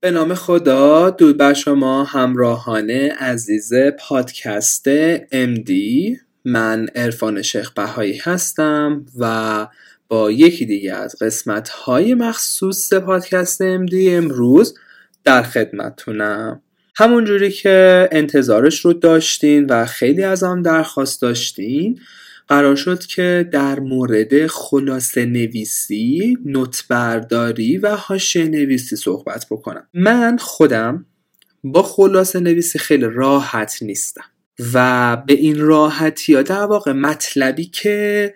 به نام خدا، درود بر شما همراهان عزیز پادکست MD. من عرفان شیخ بهایی هستم و با یکی دیگه از قسمت‌های مخصوص پادکست MD امروز در خدمتتونم. همونجوری که انتظارش رو داشتین و خیلی ازم درخواست داشتین، قرار شد که در مورد خلاصه نویسی، نوت‌برداری و حاشیه نویسی صحبت بکنم. من خودم با خلاصه نویسی خیلی راحت نیستم و به این راحتی یا در واقع مطلبی که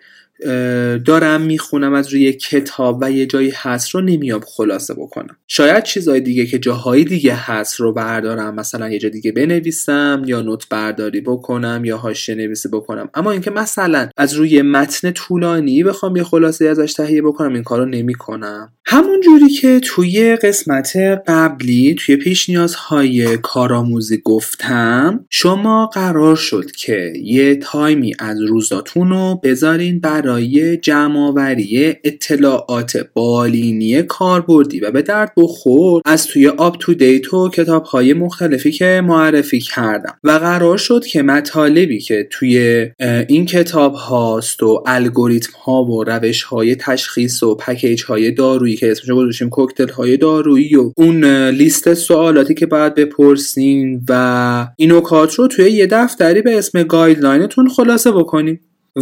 دارم میخونم از روی کتاب و یه جایی هست رو نمیام خلاصه بکنم. شاید چیزهای دیگه که جاهای دیگه هست رو بردارم، مثلا یه جا دیگه بنویسم یا نوت برداری بکنم یا حاشیه نویسی بکنم، اما اینکه مثلا از روی متن طولانی بخوام یه خلاصه ازش تهیه بکنم، این کارو نمیکنم. همون جوری که توی قسمت قبلی توی پیش نیازهای کارآموزی گفتم، شما قرار شد که یه تایمی از روزاتون رو بذارین برای جمع‌آوری اطلاعات بالینی کاربردی و به درد بخور از توی آپ تو دیت و کتاب‌های مختلفی که معرفی کردم، و قرار شد که مطالبی که توی این کتاب هاست و الگوریتم ها و روش های تشخیص و پکیج های دارویی که اسمش رو گذاشتیم کوکتل های دارویی و اون لیست سوالاتی که باید بپرسین و این نکات رو توی یه دفتری به اسم گایدلاینتون خلاصه بکنین.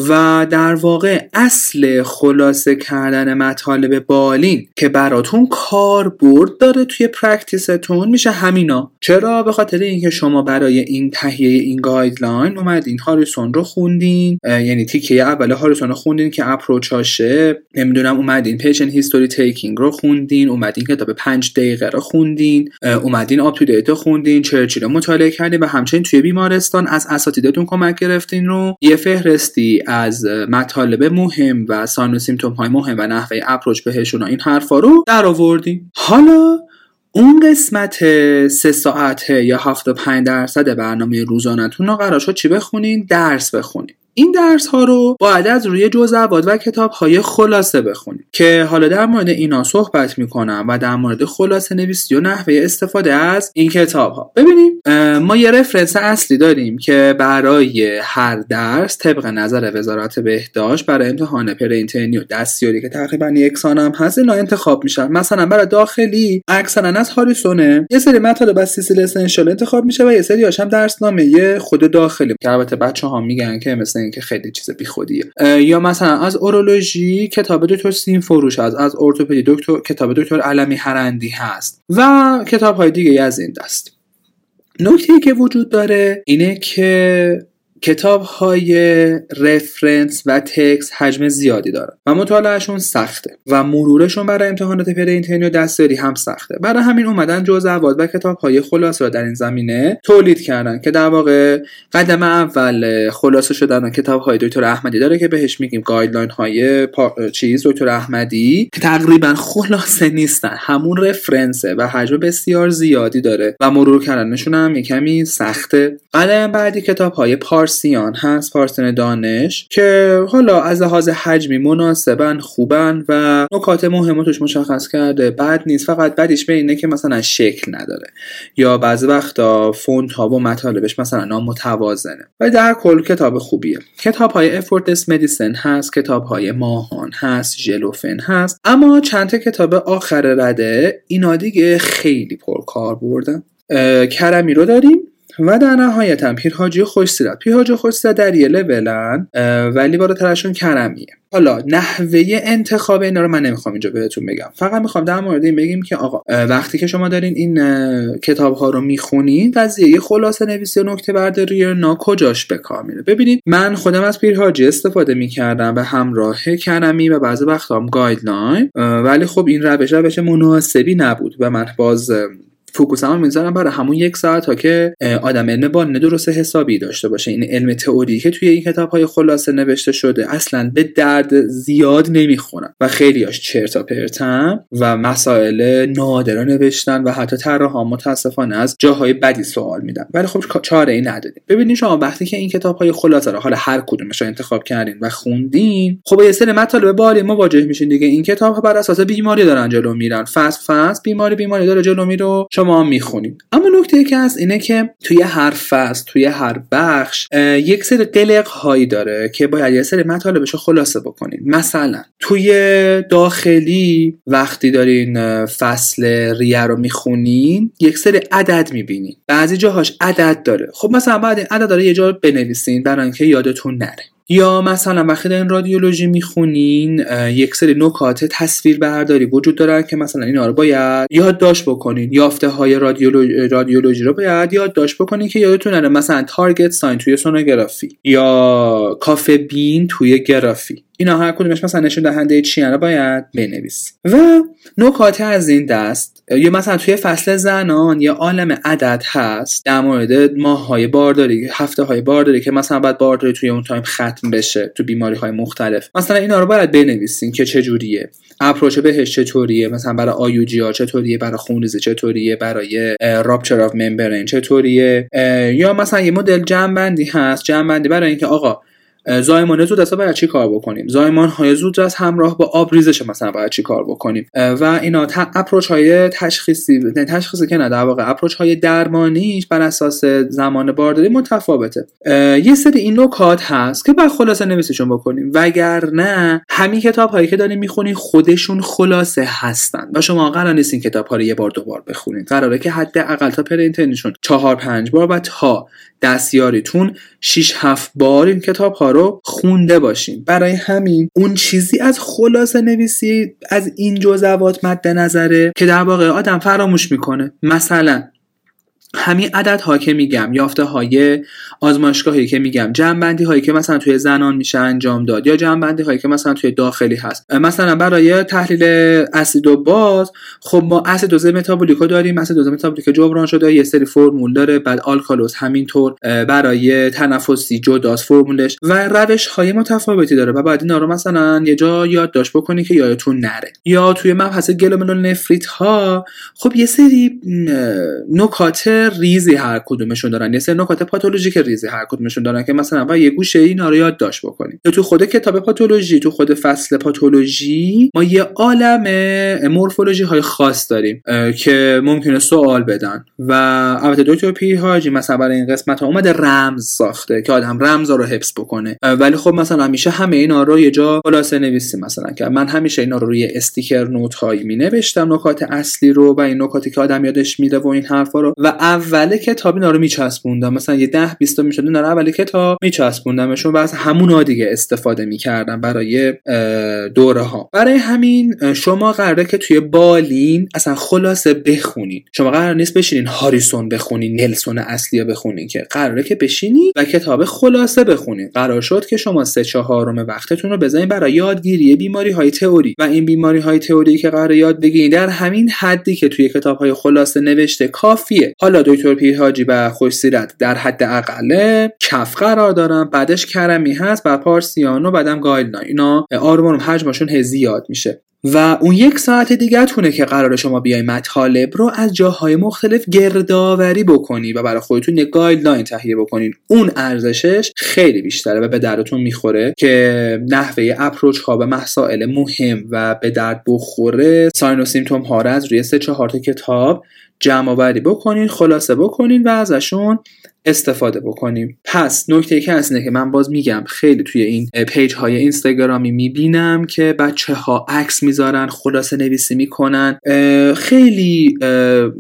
و در واقع اصل خلاصه کردن مطالب بالین که براتون کاربرد داره توی پرکتیستون میشه همینا. چرا؟ به خاطر اینکه شما برای این تهیه این گایدلاین اومدین هاریسون رو خوندین، یعنی تیکه اول هاریسون رو خوندین که اپروچاشه، نمیدونم اومدین پیشن هیستوری تیکینگ رو خوندین، اومدین کتاب 5 دقیقه رو خوندین، اومدین آپ تو دیت رو خوندین، چرچیل رو مطالعه کردین و همچنین توی بیمارستان از اساتیدتون کمک گرفتین رو یه فهرستی از مطالب مهم و ساین و سیمتوم های مهم و نحوه اپروچ بهشون و این حرفا رو در آوردیم. حالا اون قسمت 3 ساعته یا 75% برنامه روزانه‌تون رو قرار شد چی بخونین؟ درس بخونین. این درس ها رو باید از روی جزئیات و کتاب های خلاصه بخونید که حالا در مورد اینا صحبت میکنم و در مورد خلاصه نویسی و نحوه استفاده از این کتاب ها. ببینیم، ما یه رفرنس اصلی داریم که برای هر درس طبق نظر وزارت بهداشت برای امتحان پرینترنی و دستیاری که تقریبا یکسان هم هست اینا انتخاب میشن. مثلا برای داخلی اکثرا از هاریسون یه سری مطالب از سیسیل اسنشال انتخاب میشه و یه سری هاشم درسنامه خود داخلی که البته بچه‌ها میگن که مثلا که خیلی چیز بیخودیه. یا مثلا از اورولوژی کتاب دکتر سیمفروش هست، از ارتوپدی کتاب دکتر علمی هرندی هست و کتاب‌های دیگه از این دست. نکته‌ای که وجود داره اینه که کتاب‌های رفرنس و تکست حجم زیادی دارن و مطالعهشون سخته و مرورشون برای امتحانات پرینترنی و دستیاری هم سخته. برای همین اومدن جزئیات و کتاب‌های خلاصه رو در این زمینه تولید کردن که در واقع قدم اول خلاصه شدن کتاب‌های دکتر احمدی داره که بهش میگیم گایدلاین‌های دکتر احمدی، که تقریبا خلاصه نیستن، همون رفرنسه و حجم بسیار زیادی داره و مرور کردنشون هم یکمی سخته. قدم بعدی کتاب‌های فارسیان هست، فارسیان دانش، که حالا از لحاظ حجمی مناسبن، خوبن و نکات مهم توش مشخص کرده، بد نیست، فقط بدش به اینه که مثلا شکل نداره یا بعضی وقتا فونت ها و مطالبش مثلا نامتوازنه، ولی در کل کتاب خوبیه. کتاب های افورتس مدیسن هست، کتاب های ماهان هست، ژلوفن هست، اما چند تا کتاب آخر رده اینا دیگه خیلی پرکار بردن. کرمی رو داریم و در نهایت هم پیرحاجی خوش‌سیرت. پیرحاجی خوش‌سیرت در یه لولن ولی بالاترشون کرمیه. حالا نحوه انتخاب اینا رو من نمیخوام اینجا بهتون بگم، فقط میخوام در مورد این بگیم که آقا وقتی که شما دارین این کتاب ها رو میخونین، قضیه خلاصه نویسی و نکته برداری کجاش به کار میره؟ ببینید، من خودم از پیرحاجی استفاده میکردم به همراه کرمی و بعضی وقتا هم گایدلاین، ولی خب این روش مناسبی نبود و من باز فوکوسمو میذارم برای همون یک ساعت تا که آدم علم باند درست حسابی داشته باشه. این علم تئوری که توی این کتاب‌های خلاصه نوشته شده اصلاً به درد زیاد نمیخورن و خیلیاش چرت و پرتن و مسائل نادرا نوشتن و حتی طراحا متأسفانه از جاهای بدی سوال میدن، ولی خب چاره‌ای نداریم. ببینید شما وقتی که این کتاب‌های خلاصه رو حالا هر کدومش رو انتخاب کردین و خوندین، خب یه سری مطالب بالی مواجه میشین دیگه. این کتاب بر اساس بیماری دارن جلو میرن، فصل بیماری داره جلو میره، شما میخونید. اما نکته که هست اینه که توی هر فصل، توی هر بخش یک سری قلق هایی داره که باید یه سری مطالبشو خلاصه بکنید. مثلا توی داخلی وقتی دارین فصل ریه رو میخونین یک سری عدد میبینین، بعضی جاهاش عدد داره، خب مثلا بعد این عدد داره یه جا بنویسین برای اینکه یادتون نره. یا مثلا وقتی دارین رادیولوژی میخونین یک سری نکات تصویربرداری وجود دارن که مثلا اینا رو باید یادداشت بکنین، یافته های رادیولوژی رو باید یادداشت بکنین که یادتون نره، مثلا تارگت ساین توی سونوگرافی یا کافه بین توی گرافی، اینا هر کدومش مثلا نشون دهنده چی رو باید بنویس و نکات از این دست. یا مثلا توی فصل زنان یه عالم عدد هست در مورد ماه‌های بارداری، هفته‌های بارداری که مثلا بعد بارداری توی اون تایم ختم بشه تو بیماری‌های مختلف، مثلا اینا رو باید بنویسین که چه جوریه، اپروچ بهش چطوریه، مثلا برای آیوجیا چطوریه، برای خونریزی چطوریه، برای رابچر اف ممبرین چطوریه. یا مثلا یه مدل جمع‌بندی هست، جمع‌بندی برای اینکه آقا زایمان زودرس باید چی کار بکنیم، زایمان های زودرس همراه با آبریزش مثلا باید چی کار بکنیم و اینا. اپروچ های تشخیصی که نه در واقع اپروچ های درمانیش بر اساس زمان بارداری متفاوته. یه سری این نکات هست که باید خلاصه نویسشون بکنیم، وگرنه همین کتاب هایی که دارین میخونین خودشون خلاصه هستن و شما قرار نیست این کتاب ها رو یه بار دوبار بخونید. قراره که حداقل تا پرینتشون 4-5 بار و تا دستیاریتون 6-7 بار این کتاب ها رو خونده باشین. برای همین اون چیزی از خلاصه نویسی از این جزوات مد نظره که در واقع آدم فراموش میکنه. مثلا همین عدد ها که میگم، یافته های آزمایشگاهی که میگم، جمع‌بندی هایی که مثلا توی زنان میشه انجام داد یا جمع‌بندی هایی که مثلا توی داخلی هست، مثلا برای تحلیل اسید و باز خب ما اسیدوز متابولیکو داریم، اسیدوز متابولیک جبران شده یه سری فرمول داره، بعد آلکالوز همینطور، برای تنفسی جداست فرمولش و روش های متفاوتی داره و بعد اینا رو مثلا یه جا یادداشت بکنی که یادتون نره. یا توی مبحث گلومرولونفریت ها خب یه سری نکات ریزی هر کدومشون دارن، یعنی نکات پاتولوژیک ریزی هر کدومشون دارن که مثلا باید یه گوشه اینا رو یادداشت بکنیم. تو خود کتاب پاتولوژی، تو خود فصل پاتولوژی ما یه عالم مورفولوژی های خاص داریم که ممکنه سوال بدن و البته دکتر پی‌هاجی مثلا برای این قسمت ها اومده رمز ساخته که آدم رمزا رو حفظ بکنه، ولی خب مثلا همیشه همه اینا رو یه جا خلاصه نویسیم. مثلا که من همیشه اینا رو روی استیکر نوت های می‌نوشتم، نکات اصلی رو و این نکاتی که آدم یادش میره و این حرفا رو، و اول کتاب اینا رو میچسبوندم، مثلا یه 10-20 تا میشد اینا رو اول کتاب میچسبوندمشون و از همونا دیگه استفاده میکردم برای دوره ها. برای همین شما قراره که توی بالین اصلا خلاصه بخونین. شما قرار نیست بشینین هاریسون بخونین، نلسون اصلیو بخونین، که قراره که بشینین و کتاب خلاصه بخونین. قرار شد که شما 3/4 وقتتون رو بذارین برای یادگیری بیماری های تئوری و این بیماری های تئوری که قراره یاد بگیرین در همین حدی که توی کتاب های خلاصه نوشته کافیه. حالا دکتر پی‌هاجی و خوش‌سیرت در حد اقل کف قرار دارن، بعدش کرمی هست و پارسیانو، بعدم گایلدلاین، اینا آروم حجمشون زیاد میشه و اون یک ساعت دیگه تونه که قراره شما بیای مطالب رو از جاهای مختلف گردآوری بکنی و برای خودتون یه گایدلاین تهیه بکنین. اون ارزشش خیلی بیشتره و به دردتون میخوره که نحوه اپروچ ها به مسائل مهم و به درد بخوره ساین و سیمتوم ها رو از روی 3-4 تا کتاب جمع آوری بکنین، خلاصه بکنین و ازشون استفاده بکنیم. پس نکته که هست اینه که من باز میگم خیلی توی این پیج های اینستاگرامی میبینم که بچه ها عکس میذارن، خلاصه نویسی میکنن، خیلی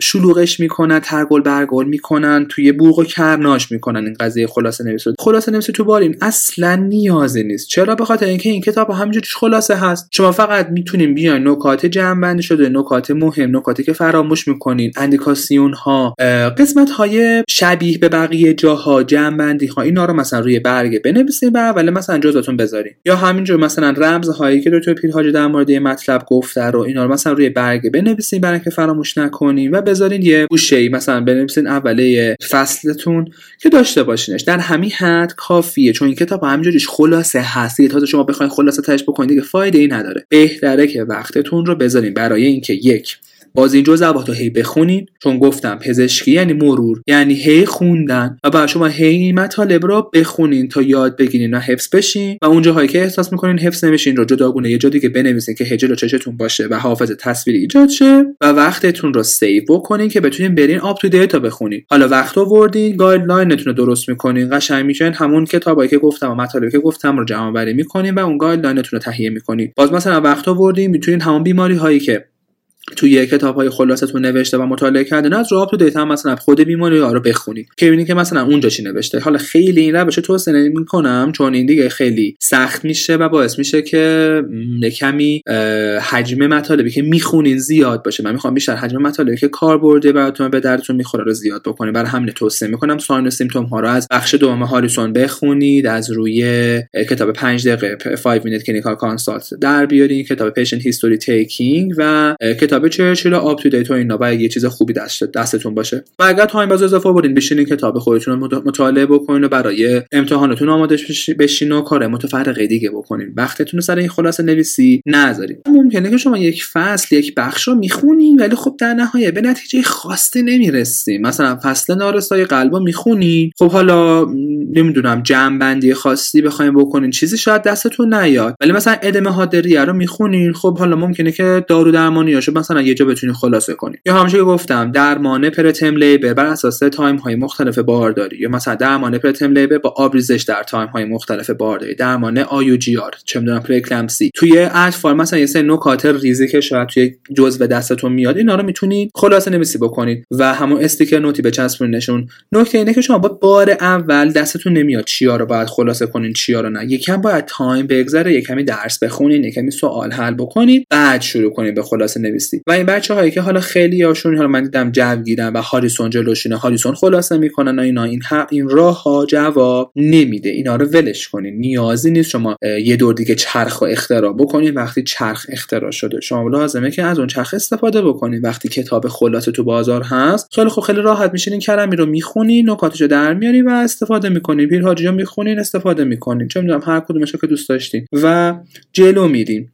شلوغش میکنن، ترگل برگل میکنن، توی بورق و کرناش میکنن این قضیه خلاصه نویسی. خلاصه نویسی تو بالین اصلا نیازی نیست. چرا؟ به خاطر اینکه این کتاب همینجوری خلاصه هست. شما فقط میتونین بیاین نکات جمع بندی شده، نکات مهم، نکاتی که فراموش میکنین، اندیکاسیون ها، قسمت های شبیه به بقیه جاها، جمع بندی ها، اینا رو مثلا روی برگ بنویسید و اول مثلا جزاتون بذارید، یا همینجور مثلا رمز هایی که دکتر پیرحاجی در مورد مطلب گفته رو اینا رو مثلا روی برگ بنویسید برای که فراموش نکنین و بذارین یه گوشه‌ای مثلا بنویسین اوله فصلتون که داشته باشینش. در همین حد کافیه، چون این کتاب همینجوریش خلاصه هست، تا شما بخواید خلاصه تاش بکنید دیگه فایده ای نداره. بهتره که وقتتون رو بذارین برای اینکه یک، باز این جزئیات رو هی بخونین، چون گفتم پزشکی یعنی مرور، یعنی هی خوندن و بعد شما هی مطالب رو بخونین تا یاد بگیرین و حفظ بشین و اون جاهایی که احساس میکنین حفظ نمیشین رو جداگونه یه جا دیگه بنویسین که هجل و چشتون باشه و حافظه تصویری ایجاد شه و وقتتون رو سیو بکنین که بتونین برین آپ تو دیتا بخونین. حالا وقت آوردین، گایدلاینتون رو درست میکنین، قشنگ میشین همون کتابایی که گفتم و مطالبی که گفتم رو جمع آوری میکنین و اون گایدلاینتون رو تهیه میکنین. باز مثلا وقت آوردین میتونین همون بیماری هایی که توی کتاب‌های خلاصتون نوشته و مطالعه کردین از راب تو دیتا مثلا خود بیماری رو بخونید که ببینید که مثلا اونجا چی نوشته. حالا خیلی این روشو توصیه نمی‌کنم چون این دیگه خیلی سخت میشه و باعث میشه که کمی حجم مطالبی که میخونین زیاد باشه. من میخوام بیشتر حجم مطالبی که کاربرده براتون به دردتون میخوره رو زیاد بکنید. برای همین توصیه میکنم ساین و سیمپتوم ها رو از بخش دوم هاریسون بخونید، از روی کتاب 5 دقیقه 5 مینیت کلینیکال کانسالت در بیارین، کتاب پیشنت هیستوری تیکینگ و کتاب چرچیل آپ تو دیت و اینا باید یه چیز خوبی دستتون باشه. و اگر تایم باز اضافه بدین بشینین کتاب خودتون رو مطالعه بکنین و برای امتحاناتون آماده بشین و کار متفرقه دیگه بکنین. وقتتون رو سر این خلاصه نویسی نذارین. ممکنه که شما یک فصل یک بخش رو میخونین ولی خب در نهایت به نتیجه خواسته نمیرسین. مثلا فصل نارسای قلبا میخونین، خب حالا نمیدونم جمع بندی خاصی بخواید بکنین چیزی شاید دستتون نیاد، ولی مثلا ادم هادریه رو میخونین، خب حالا ممکنه که دارو درمانی مثلا یه جا بتونی خلاصه کنی. یا همونجوری که گفتم درمان پرتم لیبر بر اساس تایم های مختلف بارداری، یا مثلا درمان پرتم لیبر با آبریزش در تایم های مختلف بارداری، درمان آی او جی آر، چه میدونم پرکلمسی، توی اطفال مثلا یه سری نکات ریزی که شاید توی جزء دستتون میاد اینا رو میتونید خلاصه نویسی بکنید و همون استیکر نوتی بچسبونینشون. نکته اینه که شما بار اول دستتون نمیاد چیا رو باید خلاصه کنین چیا رو نه، یکم باید تایم بگذره، یکمی درس بخونین، یکمی سوال حل بکنید، بعد شروع کنید به خلاصه نویسی. و این بچه‌هایی که حالا خیلی هاشون حالا من دیدم جوگیرن و هاریسون جلوشینه، هاریسون خلاصه میکنن و اینا، این راه ها جواب نمیده، اینا رو ولش کنین. نیازی نیست شما یه دور دیگه چرخو اختراع بکنین. وقتی چرخ اختراع شده شما لازمه که از اون چرخ استفاده بکنین. وقتی کتاب خلاصه تو بازار هست خیلی خوب، خیلی راحت میشین این کلمی رو میخونین، نکاتشو در میارین و استفاده میکنین. پیرحاجی رو میخونین استفاده میکنین، چه میدونم هر کدومشو که دوست داشتین و جلو میرین.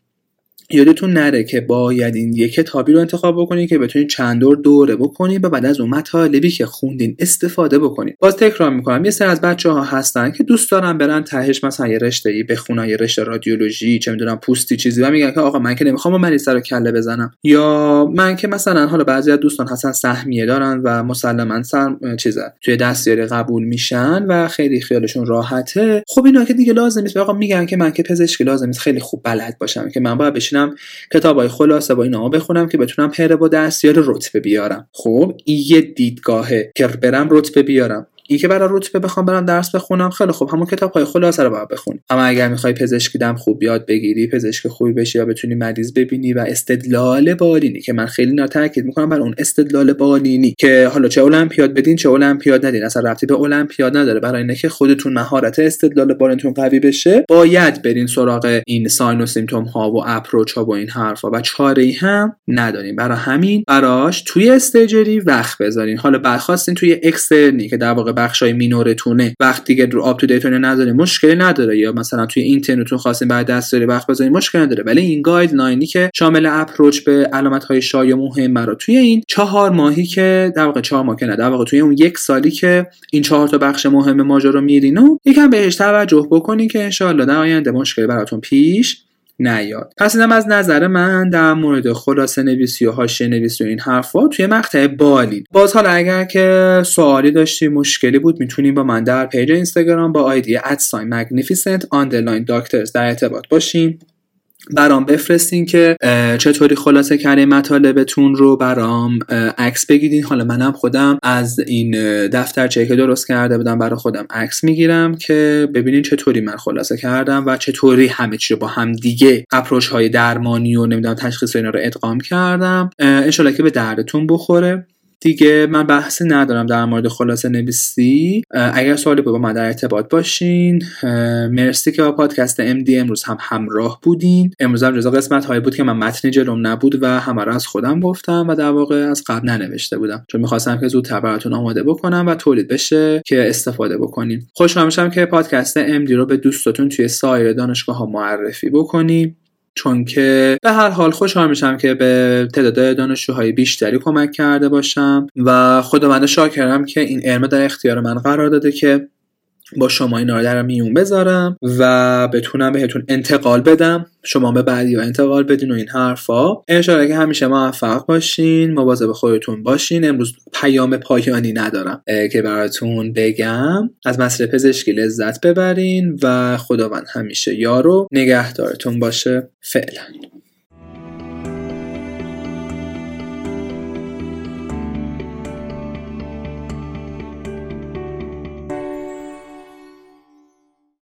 یادتون نره که باید این یک کتابی رو انتخاب بکنید که بتونید چند دور دوره بکنید و بعد از اون مطالبی که خوندین استفاده بکنید. باز تکرار میکنم یه سری از بچه‌ها هستن که دوست دارن برن تهش مثلا یه رشته‌ای بخونن، یه رشته رادیولوژی، چه میدونم پوستی چیزی، و میگن که آقا من که نمیخوام با مریض سر کله بزنم، یا من که مثلا حالا بعضی از دوستان هستن سهمیه دارن و مسلماً سر چیزا توی دستیاری قبول میشن و خیلی خیالشون راحته. خب اینا که دیگه لازم نیست. آقا میگن که من که پزشکی لازم نیست خیلی خوب بلد باشم که من باید کتابای خلاصه با اینا بخونم که بتونم هر با دستیار رتبه بیارم. خب این یه دیدگاهه که برم رتبه بیارم. این که برای رتبه بخوام برم درس بخونم، خیلی خب همون کتاب‌های خلاصه رو باید بخونی. اما اگر می‌خوای پزشکی دم خوب یاد بگیری، پزشک خوبی بشی یا بتونی مریض ببینی و استدلال بالینی که من خیلی تاکید می‌کنم بر اون استدلال بالینی که حالا چه المپیاد بدین چه المپیاد ندین، اصلا ربطی به المپیاد نداره، برای اینکه خودتون مهارت استدلال بالینتون قوی بشه باید برین سراغ این ساین و سیمپتوم ها و اپروچ ها و این حرفا و چاره‌ای هم ندارین. برای همین براش توی استیجری وقت بذارین. حالا برخواستین توی اکسترنی که در واقع بخشای مینورتونه وقتی دیگه رو آپ تو دیتون نذارین مشکلی نداره، یا مثلا توی اینترنتون خواستین بعد دستیاری وقت بذارین مشکلی نداره، ولی این گایدلاینی که شامل اپروچ به علامت‌های شایع مهم رو توی این 4 ماهی که در واقع 4 ماه که نه، در واقع توی اون 1 سالی که این 4 تا بخش مهم ماجرا رو میرینو یکم بهش توجه بکنین که انشالله در آینده مشکلی براتون پیش نیاد. پس اینم از نظر من در مورد خلاصه نویسی و حاشیه نویسی و این حرفا توی مقطع بالین. باز حالا اگر که سوالی داشتی مشکلی بود میتونین با من در پیج اینستاگرام با آیدی @magnificent_doctors در ارتباط باشین. برام بفرستین که چطوری خلاصه کردین مطالبتون رو، برام عکس بگیرین. حالا منم خودم از این دفترچه‌ای که درست کرده بودم برای خودم عکس میگیرم که ببینین چطوری من خلاصه کردم و چطوری همه چی رو با هم دیگه اپروچ های درمانی و نمیدونم تشخیص اینا رو ادغام کردم. ان شاءالله که به دردتون بخوره. دیگه من بحثی ندارم در مورد خلاصه نویسی. اگر سوالی بود با من در ارتباط باشین. مرسی که با پادکست MD امروز هم همراه بودین. امروز هم جزا قسمت هایی بود که من متن جلوم نبود و همه را از خودم گفتم و در واقع از قبل ننوشته بودم، چون می‌خواستم که زودتر براتون آماده بکنم و تولید بشه که استفاده بکنیم. خوشحال میشم که پادکست MD رو به دوستاتون توی سایر دانشگاه‌ها معرفی بکنیم، چون که به هر حال خوشحال میشم که به تعداد دانشجوهای بیشتری کمک کرده باشم و خداوند شاکرم که این علم در اختیار من قرار داده که با شما اینا رو در میون بذارم و بتونم بهتون انتقال بدم، شما به بعدی و انتقال بدین و این حرفا. انشالله که همیشه موفق باشین، مواظب خودتون باشین. امروز پیام پایانی ندارم که براتون بگم. از مسئله پزشکی لذت ببرین و خداوند همیشه یار و نگهدارتون باشه. فعلا.